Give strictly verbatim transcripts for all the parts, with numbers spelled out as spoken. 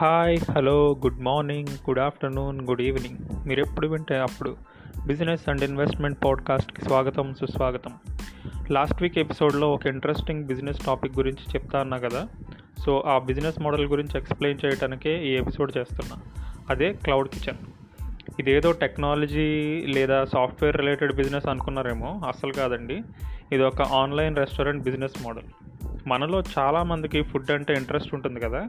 Hi, hello, good morning, good afternoon, good evening. మీరు ఎప్పుడు వింటే అప్పుడు బిజినెస్ అండ్ ఇన్వెస్ట్మెంట్ పాడ్కాస్ట్కి స్వాగతం, సుస్వాగతం. లాస్ట్ వీక్ ఎపిసోడ్లో ఒక ఇంట్రెస్టింగ్ బిజినెస్ టాపిక్ గురించి చెప్తా అన్నా కదా, సో ఆ బిజినెస్ మోడల్ గురించి ఎక్స్ప్లెయిన్ చేయడానికే ఈ ఎపిసోడ్ చేస్తున్నా. అదే క్లౌడ్ కిచెన్. ఇదేదో టెక్నాలజీ లేదా సాఫ్ట్వేర్ రిలేటెడ్ బిజినెస్ అనుకున్నారేమో, అస్సలు కాదండి. ఇది ఒక ఆన్లైన్ రెస్టారెంట్ బిజినెస్ మోడల్. మనలో చాలామందికి ఫుడ్ అంటే ఇంట్రెస్ట్ ఉంటుంది కదా,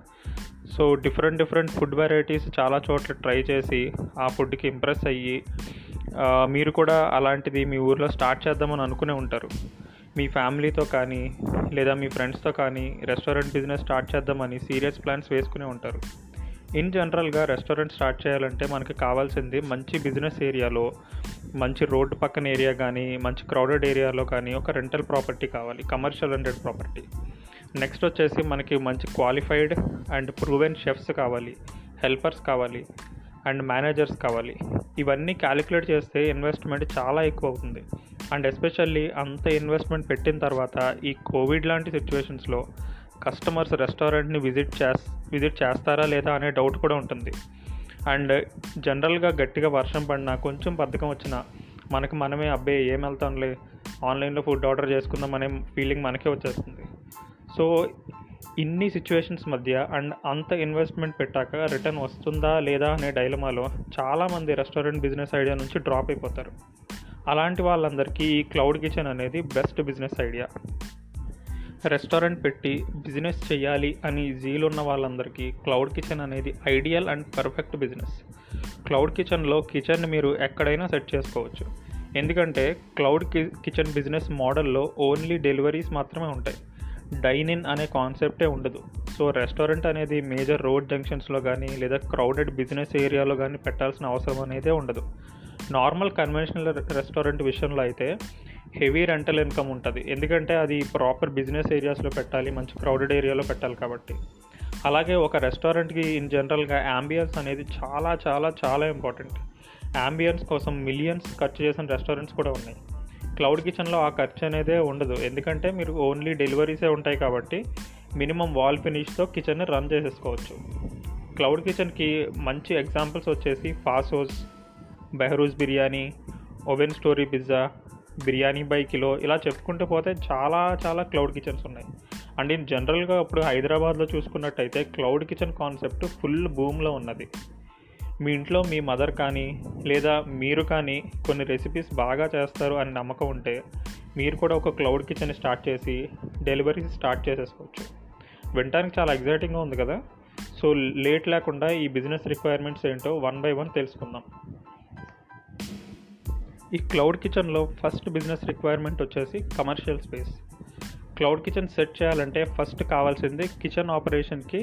so different different food varieties చాలా చోట్ల ట్రై చేసి ఆ ఫుడ్కి ఇంప్రెస్ అయ్యి మీరు కూడా అలాంటిది మీ ఊర్లో స్టార్ట్ చేద్దామని అనుకునే ఉంటారు. మీ ఫ్యామిలీతో కానీ లేదా మీ ఫ్రెండ్స్తో కానీ రెస్టారెంట్ బిజినెస్ స్టార్ట్ చేద్దామని సీరియస్ ప్లాన్స్ వేసుకునే ఉంటారు. ఇన్ జనరల్గా రెస్టారెంట్ స్టార్ట్ చేయాలంటే మనకి కావాల్సింది మంచి బిజినెస్ ఏరియాలో, మంచి రోడ్డు పక్కన ఏరియా కానీ మంచి క్రౌడెడ్ ఏరియాలో కానీ ఒక రెంటల్ ప్రాపర్టీ కావాలి, కమర్షియల్ రెంటెడ్ ప్రాపర్టీ. నెక్స్ట్ వచ్చేసి మనకి మంచి క్వాలిఫైడ్ అండ్ ప్రూవెన్ షెఫ్స్ కావాలి, హెల్పర్స్ కావాలి అండ్ మేనేజర్స్ కావాలి. ఇవన్నీ క్యాలిక్యులేట్ చేస్తే ఇన్వెస్ట్మెంట్ చాలా ఎక్కువ అవుతుంది. అండ్ ఎస్పెషల్లీ అంత ఇన్వెస్ట్మెంట్ పెట్టిన తర్వాత ఈ కోవిడ్ లాంటి సిచ్యువేషన్స్లో కస్టమర్స్ రెస్టారెంట్ని విజిట్ చేస్ విజిట్ చేస్తారా లేదా అనే డౌట్ కూడా ఉంటుంది. అండ్ జనరల్గా గట్టిగా వర్షం పడినా, కొంచెం బద్ధకం వచ్చినా మనకు మనమే అబ్బే ఏం వెళ్తాంలే, ఆన్లైన్లో ఫుడ్ ఆర్డర్ చేసుకుందాం అనే ఫీలింగ్ మనకే వచ్చేస్తుంది. సో ఇన్ని సిచ్యువేషన్స్ మధ్య అండ్ అంత ఇన్వెస్ట్మెంట్ పెట్టాక రిటర్న్ వస్తుందా లేదా అనే డైలమాలో చాలామంది రెస్టారెంట్ బిజినెస్ ఐడియా నుంచి డ్రాప్ అయిపోతారు. అలాంటి వాళ్ళందరికీ ఈ క్లౌడ్ కిచెన్ అనేది బెస్ట్ బిజినెస్ ఐడియా. రెస్టారెంట్ పెట్టి బిజినెస్ చేయాలి అని జీలు ఉన్న వాళ్ళందరికీ క్లౌడ్ కిచెన్ అనేది ideal and perfect business. Cloud కిచెన్లో కిచెన్ మీరు ఎక్కడైనా సెట్ చేసుకోవచ్చు, ఎందుకంటే క్లౌడ్ కి కిచెన్ బిజినెస్ మోడల్లో ఓన్లీ డెలివరీస్ మాత్రమే ఉంటాయి, డైన్ ఇన్ అనే కాన్సెప్టే ఉండదు. సో రెస్టారెంట్ అనేది మేజర్ రోడ్ జంక్షన్స్లో కానీ లేదా క్రౌడెడ్ బిజినెస్ ఏరియాలో కానీ పెట్టాల్సిన అవసరం అనేది ఉండదు. నార్మల్ కన్వెన్షనల్ రెస్టారెంట్ విషయంలో అయితే హెవీ రెంటల్ ఇన్కమ్ ఉంటుంది, ఎందుకంటే అది ప్రాపర్ బిజినెస్ ఏరియాస్లో పెట్టాలి, మంచి క్రౌడెడ్ ఏరియాలో పెట్టాలి కాబట్టి. అలాగే ఒక రెస్టారెంట్కి ఇన్ జనరల్గా యాంబియన్స్ అనేది చాలా చాలా చాలా ఇంపార్టెంట్. యాంబియన్స్ కోసం మిలియన్స్ ఖర్చు చేసిన రెస్టారెంట్స్ కూడా ఉన్నాయి. క్లౌడ్ కిచెన్లో ఆ ఖర్చు అనేదే ఉండదు, ఎందుకంటే మీరు ఓన్లీ డెలివరీసే ఉంటాయి కాబట్టి మినిమం వాల్ ఫినిష్తో కిచెన్ని రన్ చేసేసుకోవచ్చు. క్లౌడ్ కిచెన్కి మంచి ఎగ్జాంపుల్స్ వచ్చేసి Faasos, Behrouz biryani, Oven Story pizza, biryani by kilo, ఇలా చెప్పుకుంటూ పోతే చాలా చాలా క్లౌడ్ కిచెన్స్ ఉన్నాయి. అండ్ ఇన్ జనరల్గా ఇప్పుడు హైదరాబాద్లో చూసుకున్నట్టయితే క్లౌడ్ కిచెన్ కాన్సెప్ట్ ఫుల్ బూమ్లో ఉన్నది. మీ ఇంట్లో మీ మదర్ కానీ లేదా మీరు కానీ కొన్ని రెసిపీస్ బాగా చేస్తారు అని నమ్మకం ఉంటే మీరు కూడా ఒక క్లౌడ్ కిచెన్ స్టార్ట్ చేసి డెలివరీస్ స్టార్ట్ చేసేసుకోవచ్చు. వినడానికి చాలా ఎగ్జైటింగ్గా ఉంది కదా, సో లేట్ లేకుండా ఈ బిజినెస్ రిక్వైర్మెంట్స్ ఏంటో వన్ బై వన్ తెలుసుకుందాం. ఈ క్లౌడ్ కిచెన్లో ఫస్ట్ బిజినెస్ రిక్వైర్మెంట్ వచ్చేసి commercial space. Cloud kitchen set చేయాలంటే ఫస్ట్ కావాల్సింది కిచెన్ ఆపరేషన్కి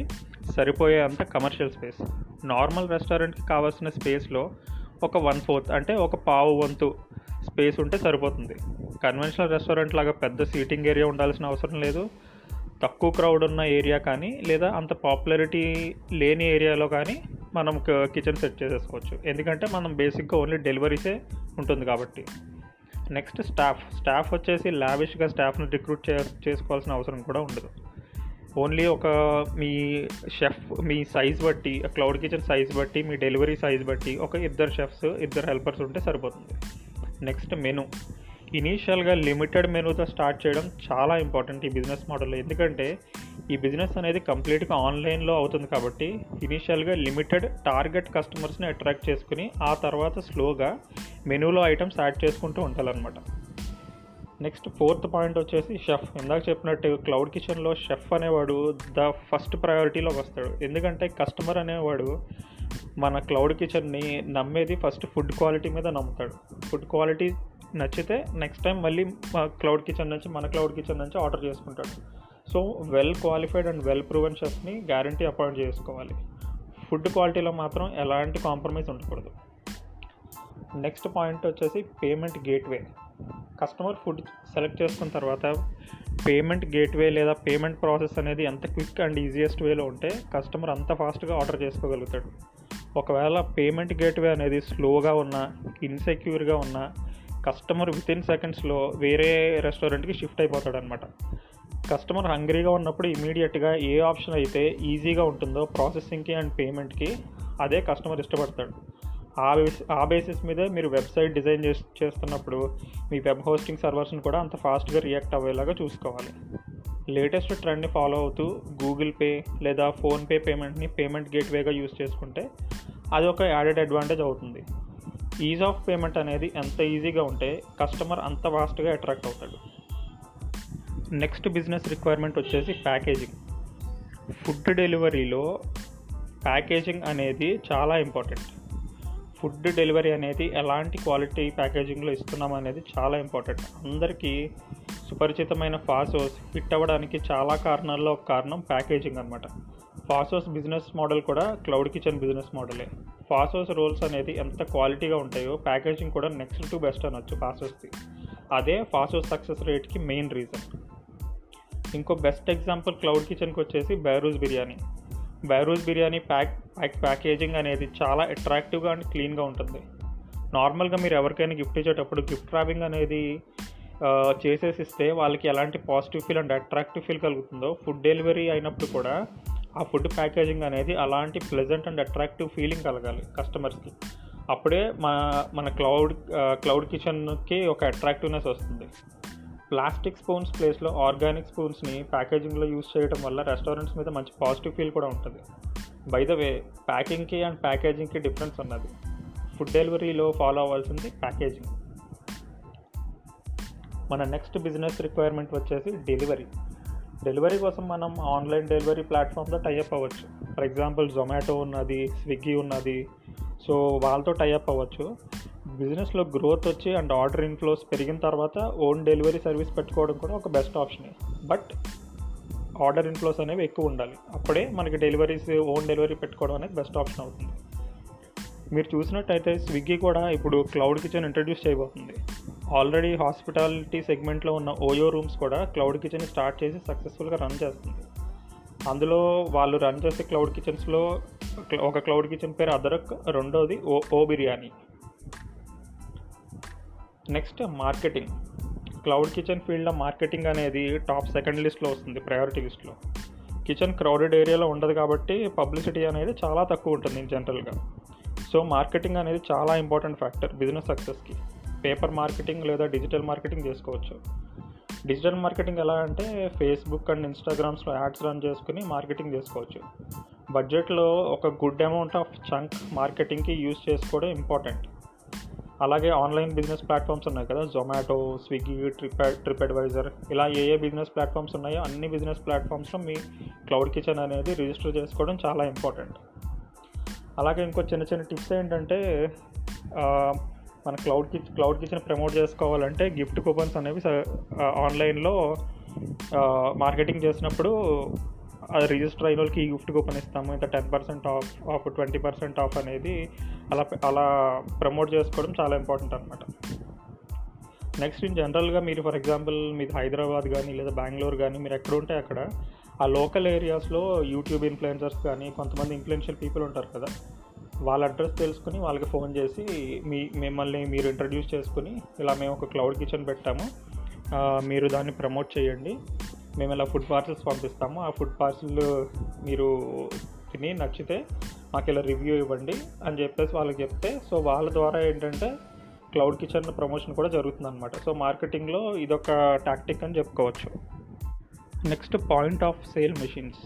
సరిపోయే అంత కమర్షియల్ స్పేస్. నార్మల్ రెస్టారెంట్కి కావాల్సిన స్పేస్లో ఒక వన్ ఫోర్త్ అంటే ఒక పావు వంతు స్పేస్ ఉంటే సరిపోతుంది. కన్వెన్షనల్ రెస్టారెంట్ లాగా పెద్ద సీటింగ్ ఏరియా ఉండాల్సిన అవసరం లేదు. తక్కువ క్రౌడ్ ఉన్న ఏరియా కానీ లేదా అంత పాపులారిటీ లేని ఏరియాలో కానీ మనం కిచెన్ సెట్ చేసేసుకోవచ్చు, ఎందుకంటే మనం బేసిక్గా ఓన్లీ డెలివరీసే ఉంటుంది కాబట్టి. Next staff. స్టాఫ్ వచ్చేసి లావిష్గా స్టాఫ్ను రిక్రూట్ చే చేసుకోవాల్సిన అవసరం కూడా ఉండదు. ఓన్లీ ఒక మీ షెఫ్ మీ సైజ్ బట్టి, క్లౌడ్ కిచెన్ సైజ్ బట్టి, మీ డెలివరీ సైజ్ బట్టి ఒక ఇద్దరు షెఫ్స్, ఇద్దరు హెల్పర్స్ ఉంటే సరిపోతుంది. Next menu. ఇనీషియల్గా లిమిటెడ్ మెనూతో స్టార్ట్ చేయడం చాలా ఇంపార్టెంట్ ఈ బిజినెస్ మోడల్లో, ఎందుకంటే ఈ బిజినెస్ అనేది కంప్లీట్గా ఆన్లైన్లో అవుతుంది కాబట్టి ఇనీషియల్గా లిమిటెడ్ టార్గెట్ కస్టమర్స్ని అట్రాక్ట్ చేసుకుని ఆ తర్వాత స్లోగా మెనూలో ఐటమ్స్ యాడ్ చేసుకుంటూ ఉండాలన్నమాట. నెక్స్ట్ ఫోర్త్ పాయింట్ వచ్చేసి షెఫ్. ఇందాక చెప్పినట్టు క్లౌడ్ కిచెన్లో షెఫ్ అనేవాడు ద ఫస్ట్ ప్రయారిటీలోకి వస్తాడు, ఎందుకంటే కస్టమర్ అనేవాడు మన క్లౌడ్ కిచెన్ని నమ్మేది ఫస్ట్ ఫుడ్ క్వాలిటీ మీద నమ్ముతాడు. ఫుడ్ క్వాలిటీ నచ్చితే నెక్స్ట్ టైం మళ్ళీ క్లౌడ్ కిచెన్ నుంచి మన క్లౌడ్ కిచెన్ నుంచి ఆర్డర్ చేసుకుంటాడు. So well qualified and well proven షెఫ్ని గ్యారంటీ అపాయింట్ చేసుకోవాలి. ఫుడ్ క్వాలిటీలో మాత్రం ఎలాంటి కాంప్రమైజ్ ఉండకూడదు. నెక్స్ట్ పాయింట్ వచ్చేసి payment gateway. Customer food select చేసుకున్న తర్వాత పేమెంట్ గేట్వే లేదా పేమెంట్ ప్రాసెస్ అనేది ఎంత క్విక్ అండ్ ఈజియెస్ట్ వేలో ఉంటే కస్టమర్ అంత ఫాస్ట్గా ఆర్డర్ చేసుకోగలుగుతాడు. ఒకవేళ పేమెంట్ గేట్వే అనేది స్లోగా ఉన్నా, ఇన్సెక్యూర్గా ఉన్నా కస్టమర్ వితిన్ సెకండ్స్లో వేరే రెస్టారెంట్కి షిఫ్ట్ అయిపోతాడు అనమాట. కస్టమర్ హంగ్రీగా ఉన్నప్పుడు ఇమీడియట్గా ఏ ఆప్షన్ అయితే ఈజీగా ఉంటుందో ప్రాసెసింగ్కి అండ్ పేమెంట్కి అదే కస్టమర్ ఇష్టపడతాడు. ఆ బేస్ ఆ బేసిస్ మీదే మీరు వెబ్సైట్ డిజైన్ చేసి చేస్తున్నప్పుడు మీ వెబ్ హోస్టింగ్ సర్వర్స్ని కూడా అంత ఫాస్ట్గా రియాక్ట్ అయ్యేలాగా చూసుకోవాలి. లేటెస్ట్ ట్రెండ్ని ఫాలో అవుతూ గూగుల్ పే లేదా ఫోన్పే పేమెంట్ని పేమెంట్ గేట్వేగా యూజ్ చేసుకుంటే అది ఒక యాడెడ్ అడ్వాంటేజ్ అవుతుంది. ఈజ్ ఆఫ్ పేమెంట్ అనేది ఎంత ఈజీగా ఉంటే కస్టమర్ అంత ఫాస్ట్గా అట్రాక్ట్ అవుతాడు. నెక్స్ట్ బిజినెస్ రిక్వైర్మెంట్ వచ్చేసి ప్యాకేజింగ్. ఫుడ్ డెలివరీలో ప్యాకేజింగ్ అనేది చాలా ఇంపార్టెంట్. ఫుడ్ డెలివరీ అనేది ఎలాంటి క్వాలిటీ ప్యాకేజింగ్లో ఇస్తున్నాం అనేది చాలా ఇంపార్టెంట్. అందరికీ సుపరిచితమైన ఫాసోస్ హిట్ అవ్వడానికి చాలా కారణాల్లో ఒక కారణం ప్యాకేజింగ్ అన్నమాట. ఫాసోస్ బిజినెస్ మోడల్ కూడా క్లౌడ్ కిచెన్ బిజినెస్ మోడలే. ఫాసోస్ రోల్స్ అనేది ఎంత క్వాలిటీగా ఉంటాయో ప్యాకేజింగ్ కూడా నెక్స్ట్ టు బెస్ట్ అనొచ్చు ఫాసోస్ది. అదే ఫాసోస్ సక్సెస్ రేట్కి మెయిన్ రీజన్. ఇంకో బెస్ట్ ఎగ్జాంపుల్ క్లౌడ్ కిచెన్కి వచ్చేసి Behrouz biryani. Behrouz biryani pack pack packaging అనేది చాలా అట్రాక్టివ్గా అండ్ క్లీన్గా ఉంటుంది. నార్మల్గా మీరు ఎవరికైనా గిఫ్ట్ ఇచ్చేటప్పుడు గిఫ్ట్ ర్యాపింగ్ అనేది చేసేసిస్తే వాళ్ళకి ఎలాంటి positive feel and attractive feel కలుగుతుందో ఫుడ్ డెలివరీ అయినప్పుడు కూడా ఆ ఫుడ్ ప్యాకేజింగ్ అనేది అలాంటి ప్లెజెంట్ అండ్ అట్రాక్టివ్ ఫీలింగ్ కలగాలి కస్టమర్స్కి. అప్పుడే మన మన క్లౌడ్ క్లౌడ్ కిచెన్కి ఒక అట్రాక్టివ్నెస్ వస్తుంది. ప్లాస్టిక్ స్పూన్స్ ప్లేస్లో ఆర్గానిక్ స్పూన్స్ని ప్యాకేజింగ్లో యూజ్ చేయడం వల్ల రెస్టారెంట్స్ మీద మంచి పాజిటివ్ ఫీల్ కూడా ఉంటుంది. బై ద వే, ప్యాకింగ్కి అండ్ ప్యాకేజింగ్కి డిఫరెన్స్ ఉన్నది. ఫుడ్ డెలివరీలో ఫాలో అవ్వాల్సింది ప్యాకేజింగ్. మన నెక్స్ట్ బిజినెస్ రిక్వైర్మెంట్ వచ్చేసి డెలివరీ. డెలివరీ కోసం మనం ఆన్లైన్ డెలివరీ ప్లాట్ఫామ్లో టైఅప్ అవ్వచ్చు. ఫర్ ఎగ్జాంపుల్ జొమాటో ఉన్నది, స్విగ్గీ ఉన్నది. సో వాళ్ళతో టైఅప్ అవ్వచ్చు. బిజినెస్లో గ్రోత్ వచ్చి అండ్ ఆర్డర్ ఇన్ఫ్లోస్ పెరిగిన తర్వాత ఓన్ డెలివరీ సర్వీస్ పెట్టుకోవడం కూడా ఒక బెస్ట్ ఆప్షనే. బట్ ఆర్డర్ ఇన్ఫ్లోస్ అనేవి ఎక్కువ ఉండాలి, అప్పుడే మనకి డెలివరీస్ ఓన్ డెలివరీ పెట్టుకోవడం అనేది బెస్ట్ ఆప్షన్ అవుతుంది. మీరు చూసినట్టయితే స్విగ్గీ కూడా ఇప్పుడు క్లౌడ్ కిచెన్ ఇంట్రడ్యూస్ చేయబోతుంది. ఆల్రెడీ హాస్పిటాలిటీ సెగ్మెంట్లో ఉన్న ఓయో రూమ్స్ కూడా క్లౌడ్ కిచెన్ స్టార్ట్ చేసి సక్సెస్ఫుల్గా రన్ చేస్తుంది. అందులో వాళ్ళు రన్ చేసే క్లౌడ్ కిచెన్స్లో ఒక క్లౌడ్ కిచెన్ పేరు అదరక్, రెండోది ఓ ఓ biryani. Next marketing. Cloud kitchen ఫీల్డ్లో మార్కెటింగ్ అనేది టాప్ సెకండ్ లిస్ట్లో వస్తుంది, ప్రయారిటీ లిస్ట్లో. కిచెన్ క్రౌడెడ్ ఏరియాలో ఉండదు కాబట్టి పబ్లిసిటీ అనేది చాలా తక్కువ ఉంటుంది ఇన్ జనరల్గా. సో మార్కెటింగ్ అనేది చాలా ఇంపార్టెంట్ ఫ్యాక్టర్ బిజినెస్ సక్సెస్కి. పేపర్ మార్కెటింగ్ లేదా డిజిటల్ మార్కెటింగ్ చేసుకోవచ్చు. డిజిటల్ మార్కెటింగ్ ఎలా అంటే ఫేస్బుక్ అండ్ ఇన్స్టాగ్రామ్స్లో యాడ్స్ రన్ చేసుకుని మార్కెటింగ్ చేసుకోవచ్చు. బడ్జెట్లో ఒక గుడ్ అమౌంట్ ఆఫ్ చంక్ మార్కెటింగ్కి యూజ్ చేసుకోవడం ఇంపార్టెంట్. అలాగే ఆన్లైన్ బిజినెస్ ప్లాట్ఫామ్స్ ఉన్నాయి కదా, Zomato, Swiggy, trip trip advisor, ఇలా ఏ ఏ బిజినెస్ ప్లాట్ఫామ్స్ ఉన్నాయో అన్ని బిజినెస్ ప్లాట్ఫామ్స్లో మీ క్లౌడ్ కిచెన్ అనేది రిజిస్టర్ చేసుకోవడం చాలా ఇంపార్టెంట్. అలాగే ఇంకో చిన్న చిన్న టిప్స్ ఏంటంటే మన క్లౌడ్ కి క్లౌడ్ కిచెన్ ప్రమోట్ చేసుకోవాలంటే గిఫ్ట్ కూపన్స్ అనేవి ఆన్లైన్లో మార్కెటింగ్ చేసినప్పుడు అది రిజిస్టర్ అయిన వాళ్ళకి ఈ గిఫ్ట్ కూపన్ ఇస్తాము, ఇంత ten percent off off twenty percent off అనేది అలా అలా ప్రమోట్ చేసుకోవడం చాలా ఇంపార్టెంట్ అనమాట. నెక్స్ట్ ఇన్ జనరల్గా మీరు ఫర్ ఎగ్జాంపుల్ మీది హైదరాబాద్ కానీ లేదా బెంగళూరు కానీ మీరు ఎక్కడ ఉంటే అక్కడ ఆ లోకల్ ఏరియాస్లో యూట్యూబ్ ఇన్ఫ్లుయెన్సర్స్ కానీ కొంతమంది ఇన్ఫ్లుయెన్షియల్ పీపుల్ ఉంటారు కదా, వాళ్ళ అడ్రస్ తెలుసుకుని వాళ్ళకి ఫోన్ చేసి మీ మిమ్మల్ని మీరు ఇంట్రడ్యూస్ చేసుకుని ఇలా మేము ఒక క్లౌడ్ కిచెన్ పెట్టాము, మీరు దాన్ని ప్రమోట్ చేయండి, మేము ఇలా ఫుడ్ పార్సల్స్ పంపిస్తాము, ఆ ఫుడ్ పార్సల్ మీరు తిని నచ్చితే మాకు ఇలా రివ్యూ ఇవ్వండి అని చెప్పేసి వాళ్ళకి చెప్తే సో వాళ్ళ ద్వారా ఏంటంటే క్లౌడ్ కిచెన్ ప్రమోషన్ కూడా జరుగుతుంది అనమాట. సో మార్కెటింగ్లో ఇదొక టాక్టిక్ అని చెప్పుకోవచ్చు. Next point of sale machines.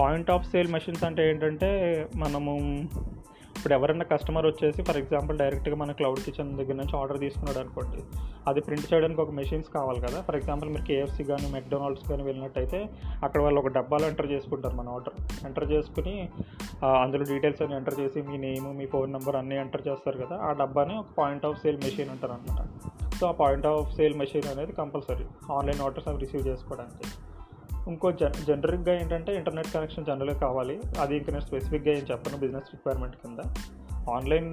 Point of sale machines అంటే ఏంటంటే మనము ఇప్పుడు ఎవరైనా కస్టమర్ వచ్చేసి ఫర్ ఎగ్జాంపుల్ డైరెక్ట్గా మన క్లౌడ్ కిచెన్ దగ్గర నుంచి ఆర్డర్ తీసుకున్నాడు అనుకోండి, అది ప్రింట్ చేయడానికి ఒక మెషిన్స్ కావాలి కదా. ఫర్ ఎగ్జాంపుల్ మీరు కేఎఫ్సీ కానీ మెక్డొనాల్డ్స్ కానీ వెళ్ళినట్టయితే అక్కడ వాళ్ళు ఒక డబ్బాలో ఎంటర్ చేసుకుంటారు మన ఆర్డర్. ఎంటర్ చేసుకుని అందులో డీటెయిల్స్ అన్నీ ఎంటర్ చేసి మీ నేమ్, మీ ఫోన్ నెంబర్ అన్నీ ఎంటర్ చేస్తారు కదా, ఆ డబ్బానే ఒక పాయింట్ ఆఫ్ సేల్ మెషిన్ అంటారు అనమాట. సో ఆ పాయింట్ ఆఫ్ సేల్ మెషిన్ అనేది కంపల్సరీ ఆన్లైన్ ఆర్డర్స్ అవి రిసీవ్ చేసుకోవడానికి. ఇంకో జన్ జనరిక్గా ఏంటంటే ఇంటర్నెట్ కనెక్షన్ జనరల్గా కావాలి. అది ఇంకా నేను స్పెసిఫిక్గా ఏం చెప్పను బిజినెస్ రిక్వైర్మెంట్ కింద. ఆన్లైన్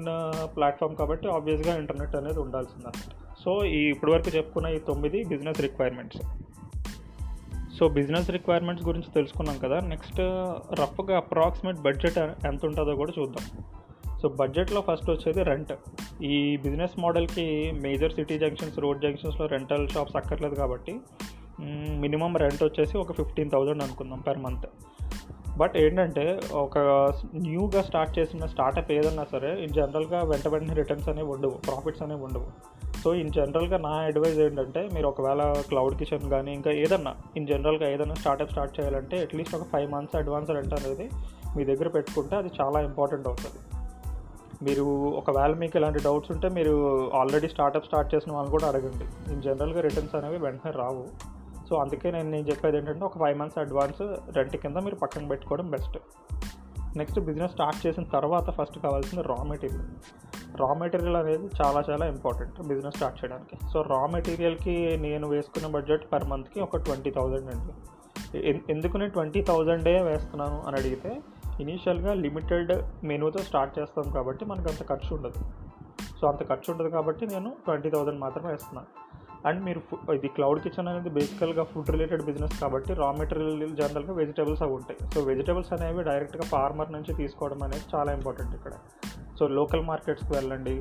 ప్లాట్ఫామ్ కాబట్టి ఆబ్వియస్గా ఇంటర్నెట్ అనేది ఉండాల్సింది. సో ఈ ఇప్పటివరకు చెప్పుకున్న ఈ తొమ్మిది business requirements. So business requirements గురించి తెలుసుకున్నాం కదా. నెక్స్ట్ రఫ్గా అప్రాక్సిమేట్ బడ్జెట్ ఎంత ఉంటుందో కూడా చూద్దాం. సో బడ్జెట్లో ఫస్ట్ వచ్చేది రెంట్. ఈ బిజినెస్ మోడల్కి మేజర్ సిటీ జంక్షన్స్, రోడ్ జంక్షన్స్లో రెంటల్ షాప్స్ అక్కర్లేదు కాబట్టి మినిమం రెంట్ వచ్చేసి ఒక ఫిఫ్టీన్ థౌజండ్ అనుకుందాం పర్ మంత్. బట్ ఏంటంటే ఒక న్యూగా స్టార్ట్ చేసిన స్టార్టప్ ఏదన్నా సరే ఇన్ జనరల్గా వెంట వెంటనే రిటర్న్స్ అనేవి ఉండవు, ప్రాఫిట్స్ అనేవి ఉండవు. సో ఇన్ జనరల్గా నా అడ్వైజ్ ఏంటంటే మీరు ఒకవేళ క్లౌడ్ కిచెన్ కానీ ఇంకా ఏదన్నా ఇన్ జనరల్గా ఏదైనా స్టార్టప్ స్టార్ట్ చేయాలంటే అట్లీస్ట్ ఒక ఫైవ్ మంత్స్ అడ్వాన్స్ రెంట్ అనేది మీ దగ్గర పెట్టుకుంటే అది చాలా ఇంపార్టెంట్ అవుతుంది. మీరు ఒకవేళ మీకు ఇలాంటి డౌట్స్ ఉంటే మీరు ఆల్రెడీ స్టార్టప్ స్టార్ట్ చేసిన వాళ్ళు కూడా అడగండి. ఇన్ జనరల్గా రిటర్న్స్ అనేవి వెంటనే రావు. సో అందుకే నేను నేను చెప్పేది ఏంటంటే ఒక ఫైవ్ మంత్స్ అడ్వాన్స్ రెంట్ కింద మీరు పక్కన పెట్టుకోవడం బెస్ట్. నెక్స్ట్ బిజినెస్ స్టార్ట్ చేసిన తర్వాత ఫస్ట్ కావాల్సింది రా మెటీరియల్. రా మెటీరియల్ అనేది చాలా చాలా ఇంపార్టెంట్ బిజినెస్ స్టార్ట్ చేయడానికి. సో రా మెటీరియల్కి నేను వేసుకున్న బడ్జెట్ పర్ మంత్కి ఒక ట్వంటీ థౌజండ్ అండి. ఎందుకు నేను ట్వంటీ థౌజండే వేస్తున్నాను అని అడిగితే, ఇనీషియల్గా లిమిటెడ్ మెనూతో స్టార్ట్ చేస్తాం కాబట్టి మనకు అంత ఖర్చు ఉండదు. సో అంత ఖర్చు ఉండదు కాబట్టి నేను ట్వంటీ థౌజండ్ మాత్రమే వేస్తున్నాను. అండ్ మీరు ఇది క్లౌడ్ కిచెన్ అనేది బేసికల్గా ఫుడ్ రిలేటెడ్ బిజినెస్ కాబట్టి రా మెటీరియల్ జనరల్గా వెజిటేబుల్స్ అవి ఉంటాయి. సో వెజిటేబుల్స్ అనేవి డైరెక్ట్గా ఫార్మర్ నుంచి తీసుకోవడం అనేది చాలా ఇంపార్టెంట్ ఇక్కడ. సో లోకల్ మార్కెట్స్కి వెళ్ళండి,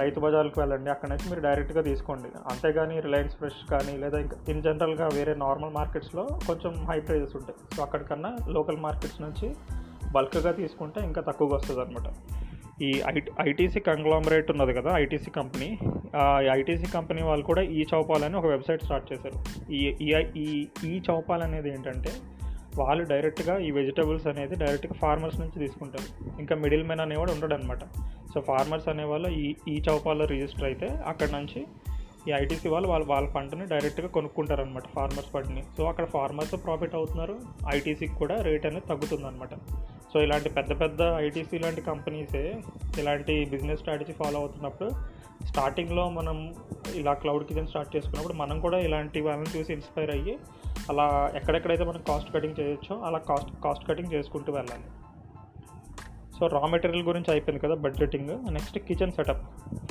రైతు బజార్కి వెళ్ళండి, అక్కడ నుంచి మీరు డైరెక్ట్గా తీసుకోండి. అంతేగాని రిలయన్స్ ఫ్రెష్ కానీ లేదా ఇంకా ఇన్ జనరల్గా వేరే నార్మల్ మార్కెట్స్లో కొంచెం హై ప్రైజెస్ ఉంటాయి. సో అక్కడికన్నా లోకల్ మార్కెట్స్ నుంచి బల్క్గా తీసుకుంటే ఇంకా తక్కువగా వస్తుంది అనమాట. ఈ ఐ ఐటీసీ కంగ్లామరేట్ ఉన్నది కదా, ఐటీసీ కంపెనీ, ఐటీసీ కంపెనీ వాళ్ళు కూడా ఈ చౌపాల్ అని ఒక వెబ్సైట్ స్టార్ట్ చేశారు. ఈ ఈ ఈ చౌపాల్ అనేది ఏంటంటే వాళ్ళు డైరెక్ట్గా ఈ వెజిటేబుల్స్ అనేది డైరెక్ట్గా ఫార్మర్స్ నుంచి తీసుకుంటారు. ఇంకా మిడిల్ మెన్ అనేవాడు ఉండడు అనమాట. సో ఫార్మర్స్ అనేవాళ్ళు ఈ ఈ చౌపాల్లో రిజిస్టర్ అయితే అక్కడ నుంచి ఈ ఐటీసీ వాళ్ళు వాళ్ళ వాళ్ళ పంటని డైరెక్ట్గా కొనుక్కుంటారు అనమాట, ఫార్మర్స్ పంటని. సో అక్కడ ఫార్మర్స్ ప్రాఫిట్ అవుతున్నారు, ఐటీసీకి కూడా రేట్ అనేది తగ్గుతుంది అనమాట. సో ఇలాంటి పెద్ద పెద్ద ఐటీసీ లాంటి కంపెనీసే ఇలాంటి బిజినెస్ స్ట్రాటజీ ఫాలో అవుతున్నప్పుడు స్టార్టింగ్లో మనం ఇలా క్లౌడ్ కిచెన్ స్టార్ట్ చేసుకున్నప్పుడు మనం కూడా ఇలాంటి వాళ్ళని చూసి ఇన్స్పైర్ అయ్యి అలా ఎక్కడెక్కడైతే మనం కాస్ట్ కటింగ్ చేయొచ్చో అలా కాస్ట్ కాస్ట్ కటింగ్ చేసుకుంటూ వెళ్ళాలి. సో రా మెటీరియల్ గురించి అయిపోయింది కదా, budgeting. Next kitchen setup.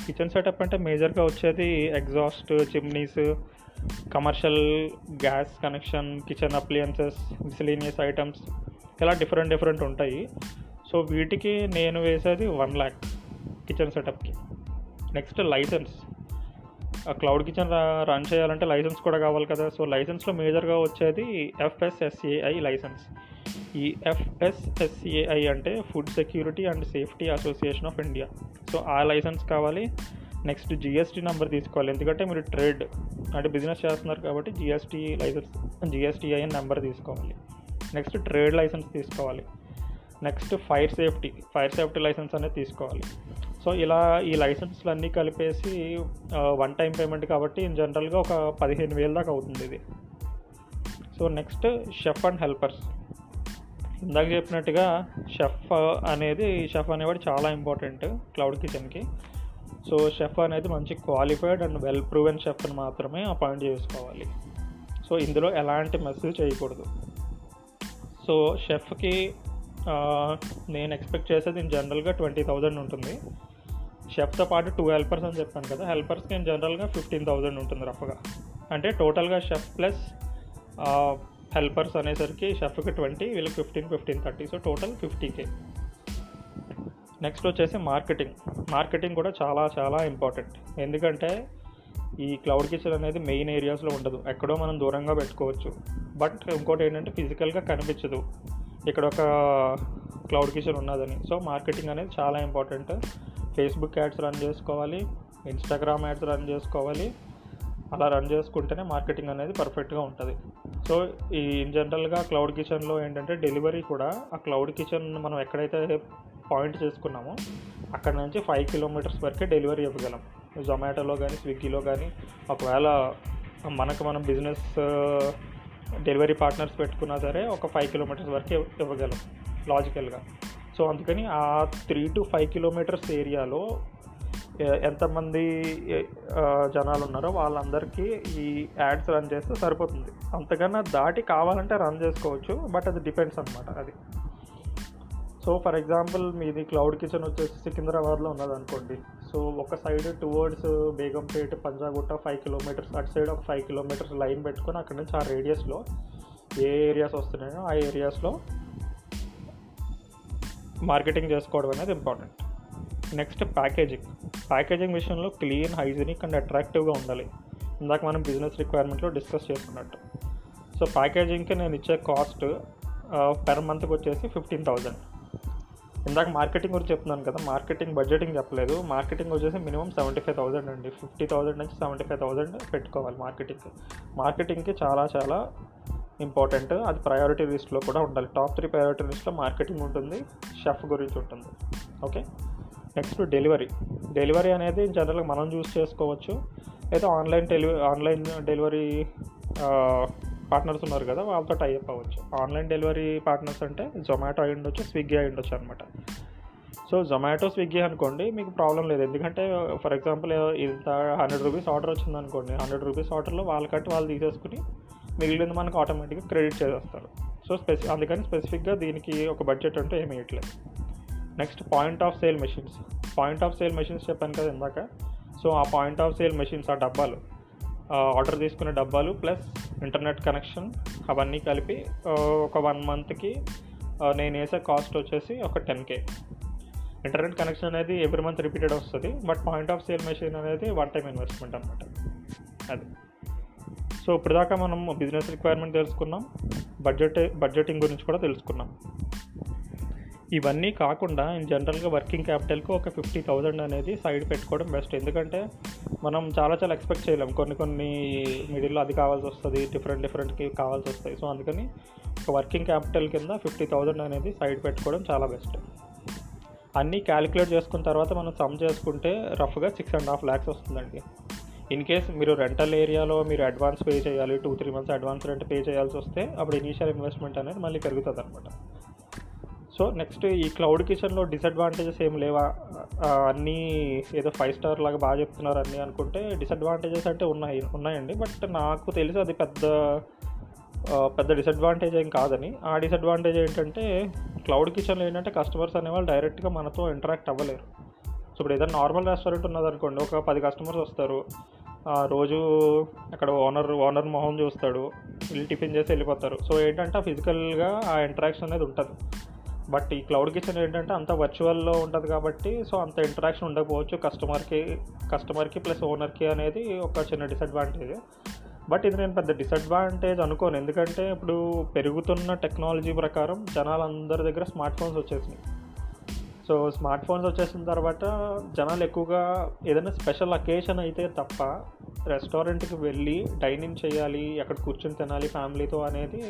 Kitchen setup అంటే మేజర్గా వచ్చేది exhaust, chimneys, commercial gas connection, kitchen appliances, miscellaneous items, ఇలా డిఫరెంట్ డిఫరెంట్ ఉంటాయి. సో వీటికి నేను వేసేది వన్ ల్యాక్ కిచెన్ సెటప్కి. Next licence. Cloud kitchen run చేయాలంటే లైసెన్స్ కూడా కావాలి కదా. సో లైసెన్స్లో మేజర్గా వచ్చేది ఎఫ్ఎస్ఎస్ఏఐ లైసెన్స్. ఈ ఎఫ్ఎస్ఎస్ఏఐ అంటే food security and safety association of India. So ఆ లైసెన్స్ కావాలి. నెక్స్ట్ జిఎస్టీ నెంబర్ తీసుకోవాలి, ఎందుకంటే మీరు ట్రేడ్ అంటే బిజినెస్ చేస్తున్నారు కాబట్టి జిఎస్టీ లైసెన్స్ జిఎస్టీఐఎన్ నెంబర్ తీసుకోవాలి. నెక్స్ట్ ట్రేడ్ లైసెన్స్ తీసుకోవాలి. Next fire safety fire safety licence అనేది తీసుకోవాలి. సో ఇలా ఈ లైసెన్స్లు అన్నీ కలిపేసి వన్ టైం పేమెంట్ కాబట్టి ఇన్ జనరల్గా ఒక పదిహేను వేల దాకా అవుతుంది ఇది. So next chef and helpers. ఇందాక చెప్పినట్టుగా షెఫ్ అనేది షెఫ్ అనేవాడు చాలా ఇంపార్టెంట్ క్లౌడ్ కిచెన్కి. సో షెఫ్ అనేది మంచి క్వాలిఫైడ్ అండ్ వెల్ ప్రూవెన్ షెఫ్ని మాత్రమే అపాయింట్ చేసుకోవాలి. సో ఇందులో ఎలాంటి మెసేజ్ చేయకూడదు. సో షెఫ్కి నేను ఎక్స్పెక్ట్ చేసేది ఇన్ జనరల్గా ట్వంటీ థౌజండ్ ఉంటుంది. షెఫ్తో పాటు టూ హెల్పర్స్ అని చెప్పాను కదా, హెల్పర్స్కి ఇన్ జనరల్గా ఫిఫ్టీన్ థౌజండ్ ఉంటుంది రఫ్గా. అంటే టోటల్గా షెఫ్ ప్లస్ హెల్పర్స్ అనేసరికి షెఫ్కి ట్వంటీ, వీళ్ళకి fifteen, fifteen thirty. So total fifty K. Next వచ్చేసి మార్కెటింగ్. మార్కెటింగ్ కూడా చాలా చాలా ఇంపార్టెంట్, ఎందుకంటే ఈ క్లౌడ్ కిచెన్ అనేది మెయిన్ ఏరియాస్లో ఉండదు, ఎక్కడో మనం దూరంగా పెట్టుకోవచ్చు. బట్ ఇంకోటి ఏంటంటే ఫిజికల్గా కనిపించదు ఇక్కడ ఒక క్లౌడ్ కిచెన్ ఉన్నదని. సో మార్కెటింగ్ అనేది చాలా ఇంపార్టెంట్. ఫేస్బుక్ యాడ్స్ రన్ చేసుకోవాలి, ఇన్స్టాగ్రామ్ యాడ్స్ రన్ చేసుకోవాలి. అలా రన్ చేసుకుంటేనే మార్కెటింగ్ అనేది పర్ఫెక్ట్గా ఉంటుంది. సో ఈ ఇన్ జనరల్గా క్లౌడ్ కిచెన్లో ఏంటంటే డెలివరీ కూడా, ఆ క్లౌడ్ కిచెన్ మనం ఎక్కడైతే పాయింట్ చేసుకున్నామో అక్కడ నుంచి ఫైవ్ కిలోమీటర్స్ వరకే డెలివరీ ఇవ్వగలం జొమాటోలో కానీ స్విగ్గీలో కానీ. ఒకవేళ మనకు మనం బిజినెస్ డెలివరీ పార్ట్నర్స్ పెట్టుకున్నా సరే ఒక ఫైవ్ కిలోమీటర్స్ వరకే ఇవ్వగలం లాజికల్గా. సో అందుకని ఆ త్రీ టు ఫైవ్ కిలోమీటర్స్ ఏరియాలో ఎంతమంది జనాలు ఉన్నారో వాళ్ళందరికీ ఈ యాడ్స్ రన్ చేస్తే సరిపోతుంది. అంతకన్నా దాటి కావాలంటే రన్ చేసుకోవచ్చు, బట్ అది డిపెండ్స్ అనమాట అది. సో ఫర్ ఎగ్జాంపుల్ మీది క్లౌడ్ కిచెన్ వచ్చేసి సికింద్రాబాద్లో ఉన్నదనుకోండి. సో ఒక side towards Begumpet, Panjagutta five kilometres, అటు సైడ్ ఒక ఫైవ్ కిలోమీటర్స్ లైన్ పెట్టుకొని అక్కడ నుంచి ఆ రేడియస్లో ఏ ఏరియాస్ వస్తున్నాయో ఆ ఏరియాస్లో మార్కెటింగ్ చేసుకోవడం అనేది ఇంపార్టెంట్. Next packaging. ప్యాకేజింగ్ విషయంలో క్లీన్, హైజీనిక్ అండ్ అట్రాక్టివ్గా ఉండాలి. ఇందాక మనం బిజినెస్ రిక్వైర్మెంట్లో డిస్కస్ చేసుకున్నట్టు. సో ప్యాకేజింగ్కి నేను ఇచ్చే కాస్ట్ పెర్ మంత్కి వచ్చేసి ఫిఫ్టీన్ థౌజండ్. ఇందాక మార్కెటింగ్ గురించి చెప్తున్నాను కదా, మార్కెటింగ్ బడ్జెటింగ్ చెప్పలేదు. మార్కెటింగ్ వచ్చేసి మినిమం సెవెంటీ ఫైవ్ థౌజండ్ అండి. ఫిఫ్టీ థౌజండ్ నుంచి సెవెంటీ ఫైవ్ థౌజండ్ పెట్టుకోవాలి మార్కెటింగ్కి. మార్కెటింగ్కి చాలా చాలా ఇంపార్టెంట్, అది ప్రయారిటీ లిస్ట్లో కూడా ఉండాలి. టాప్ త్రీ ప్రయారిటీ లిస్ట్లో మార్కెటింగ్ ఉంటుంది, షెఫ్ గురించి ఉంటుంది. Okay, next delivery. డెలివరీ అనేది జనరల్గా మనం చూస్ చేసుకోవచ్చు. అయితే online delivery online delivery partners ఉన్నారు కదా, వాళ్ళతో టైఅప్ అవ్వచ్చు. ఆన్లైన్ డెలివరీ పార్ట్నర్స్ అంటే జొమాటో అయి ఉండొచ్చు, స్విగ్గీ అయి ఉండొచ్చు అనమాట. సో జొమాటో స్విగ్గీ అనుకోండి మీకు ప్రాబ్లం లేదు, ఎందుకంటే ఫర్ ఎగ్జాంపుల్ ఇంత హండ్రెడ్ రూపీస్ ఆర్డర్ వచ్చింది అనుకోండి, హండ్రెడ్ రూపీస్ ఆర్డర్లో వాళ్ళకట్టు వాళ్ళు తీసేసుకుని మిగిలింది మనకు ఆటోమేటిక్గా క్రెడిట్ చేసేస్తారు. సో స్పెసి అందుకని స్పెసిఫిక్గా దీనికి ఒక బడ్జెట్ అంటూ ఏమి ఇవ్వట్లేదు. Next point of sale machines. Point of sale machines చెప్పాను కదా ఇందాక. సో ఆ పాయింట్ ఆఫ్ సేల్ మెషిన్స్, ఆ డబ్బాలు, ఆర్డర్ తీసుకునే డబ్బాలు ప్లస్ ఇంటర్నెట్ కనెక్షన్ అవన్నీ కలిపి ఒక వన్ మంత్కి నేను వేసే కాస్ట్ వచ్చేసి ఒక టెన్ కే. ఇంటర్నెట్ కనెక్షన్ అనేది ఎవ్రీ మంత్ రిపీటెడ్ వస్తుంది, but point of sale machine అనేది వన్ టైం ఇన్వెస్ట్మెంట్ అనమాట అది. సో ఇప్పుడు దాకా మనం బిజినెస్ రిక్వైర్మెంట్ తెలుసుకున్నాం, బడ్జెట్ బడ్జెటింగ్ గురించి కూడా తెలుసుకున్నాం. ఇవన్నీ కాకుండా జనరల్గా వర్కింగ్ క్యాపిటల్కి ఒక ఫిఫ్టీ థౌజండ్ అనేది సైడ్ పెట్టుకోవడం బెస్ట్. ఎందుకంటే మనం చాలా చాలా ఎక్స్పెక్ట్ చేయలేం, కొన్ని కొన్ని మిడిల్లో అది కావాల్సి వస్తుంది, డిఫరెంట్ డిఫరెంట్కి కావాల్సి వస్తాయి. సో అందుకని ఒక వర్కింగ్ క్యాపిటల్ కింద ఫిఫ్టీ థౌజండ్ అనేది సైడ్ పెట్టుకోవడం చాలా బెస్ట్. అన్నీ క్యాలిక్యులేట్ చేసుకున్న తర్వాత మనం సమ్ చేసుకుంటే రఫ్గా సిక్స్ అండ్ హాఫ్ ల్యాక్స్ వస్తుందండి. ఇన్ కేస్ మీరు రెంటల్ ఏరియాలో మీరు అడ్వాన్స్ పే చేయాలి, two three months advance rent pay చేయాల్సి వస్తే అప్పుడు ఇనీషియల్ ఇన్వెస్ట్మెంట్ అనేది మళ్ళీ పెరుగుతుంది అనమాట. సో నెక్స్ట్ ఈ క్లౌడ్ కిచెన్లో డిసడ్వాంటేజెస్ ఏం లేవా? అన్నీ ఏదో ఫైవ్ స్టార్ లాగా బాగా చెప్తున్నారు అన్నీ అనుకుంటే డిసడ్వాంటేజెస్ అంటే ఉన్నాయి ఉన్నాయండి బట్ నాకు తెలిసి అది పెద్ద పెద్ద డిసడ్వాంటేజ్ ఏం కాదని. ఆ డిసడ్వాంటేజ్ ఏంటంటే క్లౌడ్ కిచెన్లో ఏంటంటే కస్టమర్స్ అనేవాళ్ళు డైరెక్ట్గా మనతో ఇంటరాక్ట్ అవ్వలేరు. సో ఇప్పుడు ఏదైనా నార్మల్ రెస్టారెంట్ ఉన్నదనుకోండి, ఒక పది కస్టమర్స్ వస్తారు, రోజు అక్కడ ఓనర్ ఓనర్ మొహం చూస్తాడు, వీళ్ళు టిఫిన్ చేసి వెళ్ళిపోతారు. సో ఏంటంటే ఫిజికల్గా ఆ ఇంటరాక్షన్ అనేది ఉంటుంది. బట్ ఈ క్లౌడ్ కిచెన్ ఏంటంటే అంత వర్చువల్లో ఉంటుంది కాబట్టి సో అంత ఇంటరాక్షన్ ఉండకపోవచ్చు కస్టమర్కి కస్టమర్కి ప్లస్ ఓనర్కి అనేది ఒక చిన్న డిసడ్వాంటేజ్. బట్ ఇది నేను పెద్ద డిసడ్వాంటేజ్ అనుకోను, ఎందుకంటే ఇప్పుడు పెరుగుతున్న టెక్నాలజీ ప్రకారం జనాలందరి దగ్గర స్మార్ట్ ఫోన్స్ వచ్చేసినాయి. సో స్మార్ట్ ఫోన్స్ వచ్చేసిన తర్వాత జనాలు ఎక్కువగా ఏదైనా స్పెషల్ అకేషన్ అయితే తప్ప రెస్టారెంట్కి వెళ్ళి డైనింగ్ చేయాలి, అక్కడ కూర్చొని తినాలి ఫ్యామిలీతో అనేది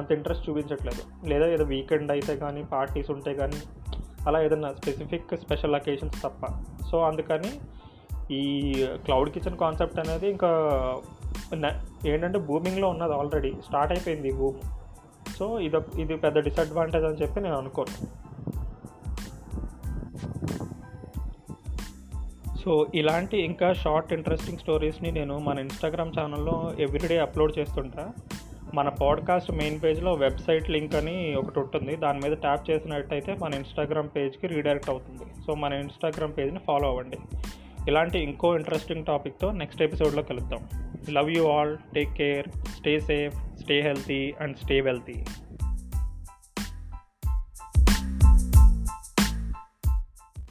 అంత ఇంట్రెస్ట్ చూపించట్లేదు. లేదా ఏదో వీకెండ్ అయితే కానీ, పార్టీస్ ఉంటే కానీ, అలా ఏదైనా స్పెసిఫిక్ స్పెషల్ అకేషన్స్ తప్ప. సో అందుకని ఈ క్లౌడ్ కిచెన్ కాన్సెప్ట్ అనేది ఇంకా ఏంటంటే బూమింగ్లో ఉన్నది, ఆల్రెడీ స్టార్ట్ అయిపోయింది ఈ బూమ్. సో ఇది ఇది పెద్ద డిసడ్వాంటేజ్ అని చెప్పి నేను అనుకోను. సో ఇలాంటి ఇంకా షార్ట్ ఇంట్రెస్టింగ్ స్టోరీస్ని నేను మన ఇన్స్టాగ్రామ్ ఛానల్లో ఎవ్రీడే అప్లోడ్ చేస్తుంటా. మన పాడ్కాస్ట్ మెయిన్ పేజ్లో వెబ్సైట్ లింక్ అని ఒకటి ఉంటుంది, దాని మీద ట్యాప్ చేసినట్టయితే మన ఇన్స్టాగ్రామ్ పేజ్కి రీడైరెక్ట్ అవుతుంది. సో మన ఇన్స్టాగ్రామ్ పేజ్ని ఫాలో అవ్వండి. ఇలాంటి ఇంకో ఇంట్రెస్టింగ్ టాపిక్తో నెక్స్ట్ ఎపిసోడ్లో కలుద్దాం. Love you all. Take care. Stay safe, stay healthy, and stay wealthy.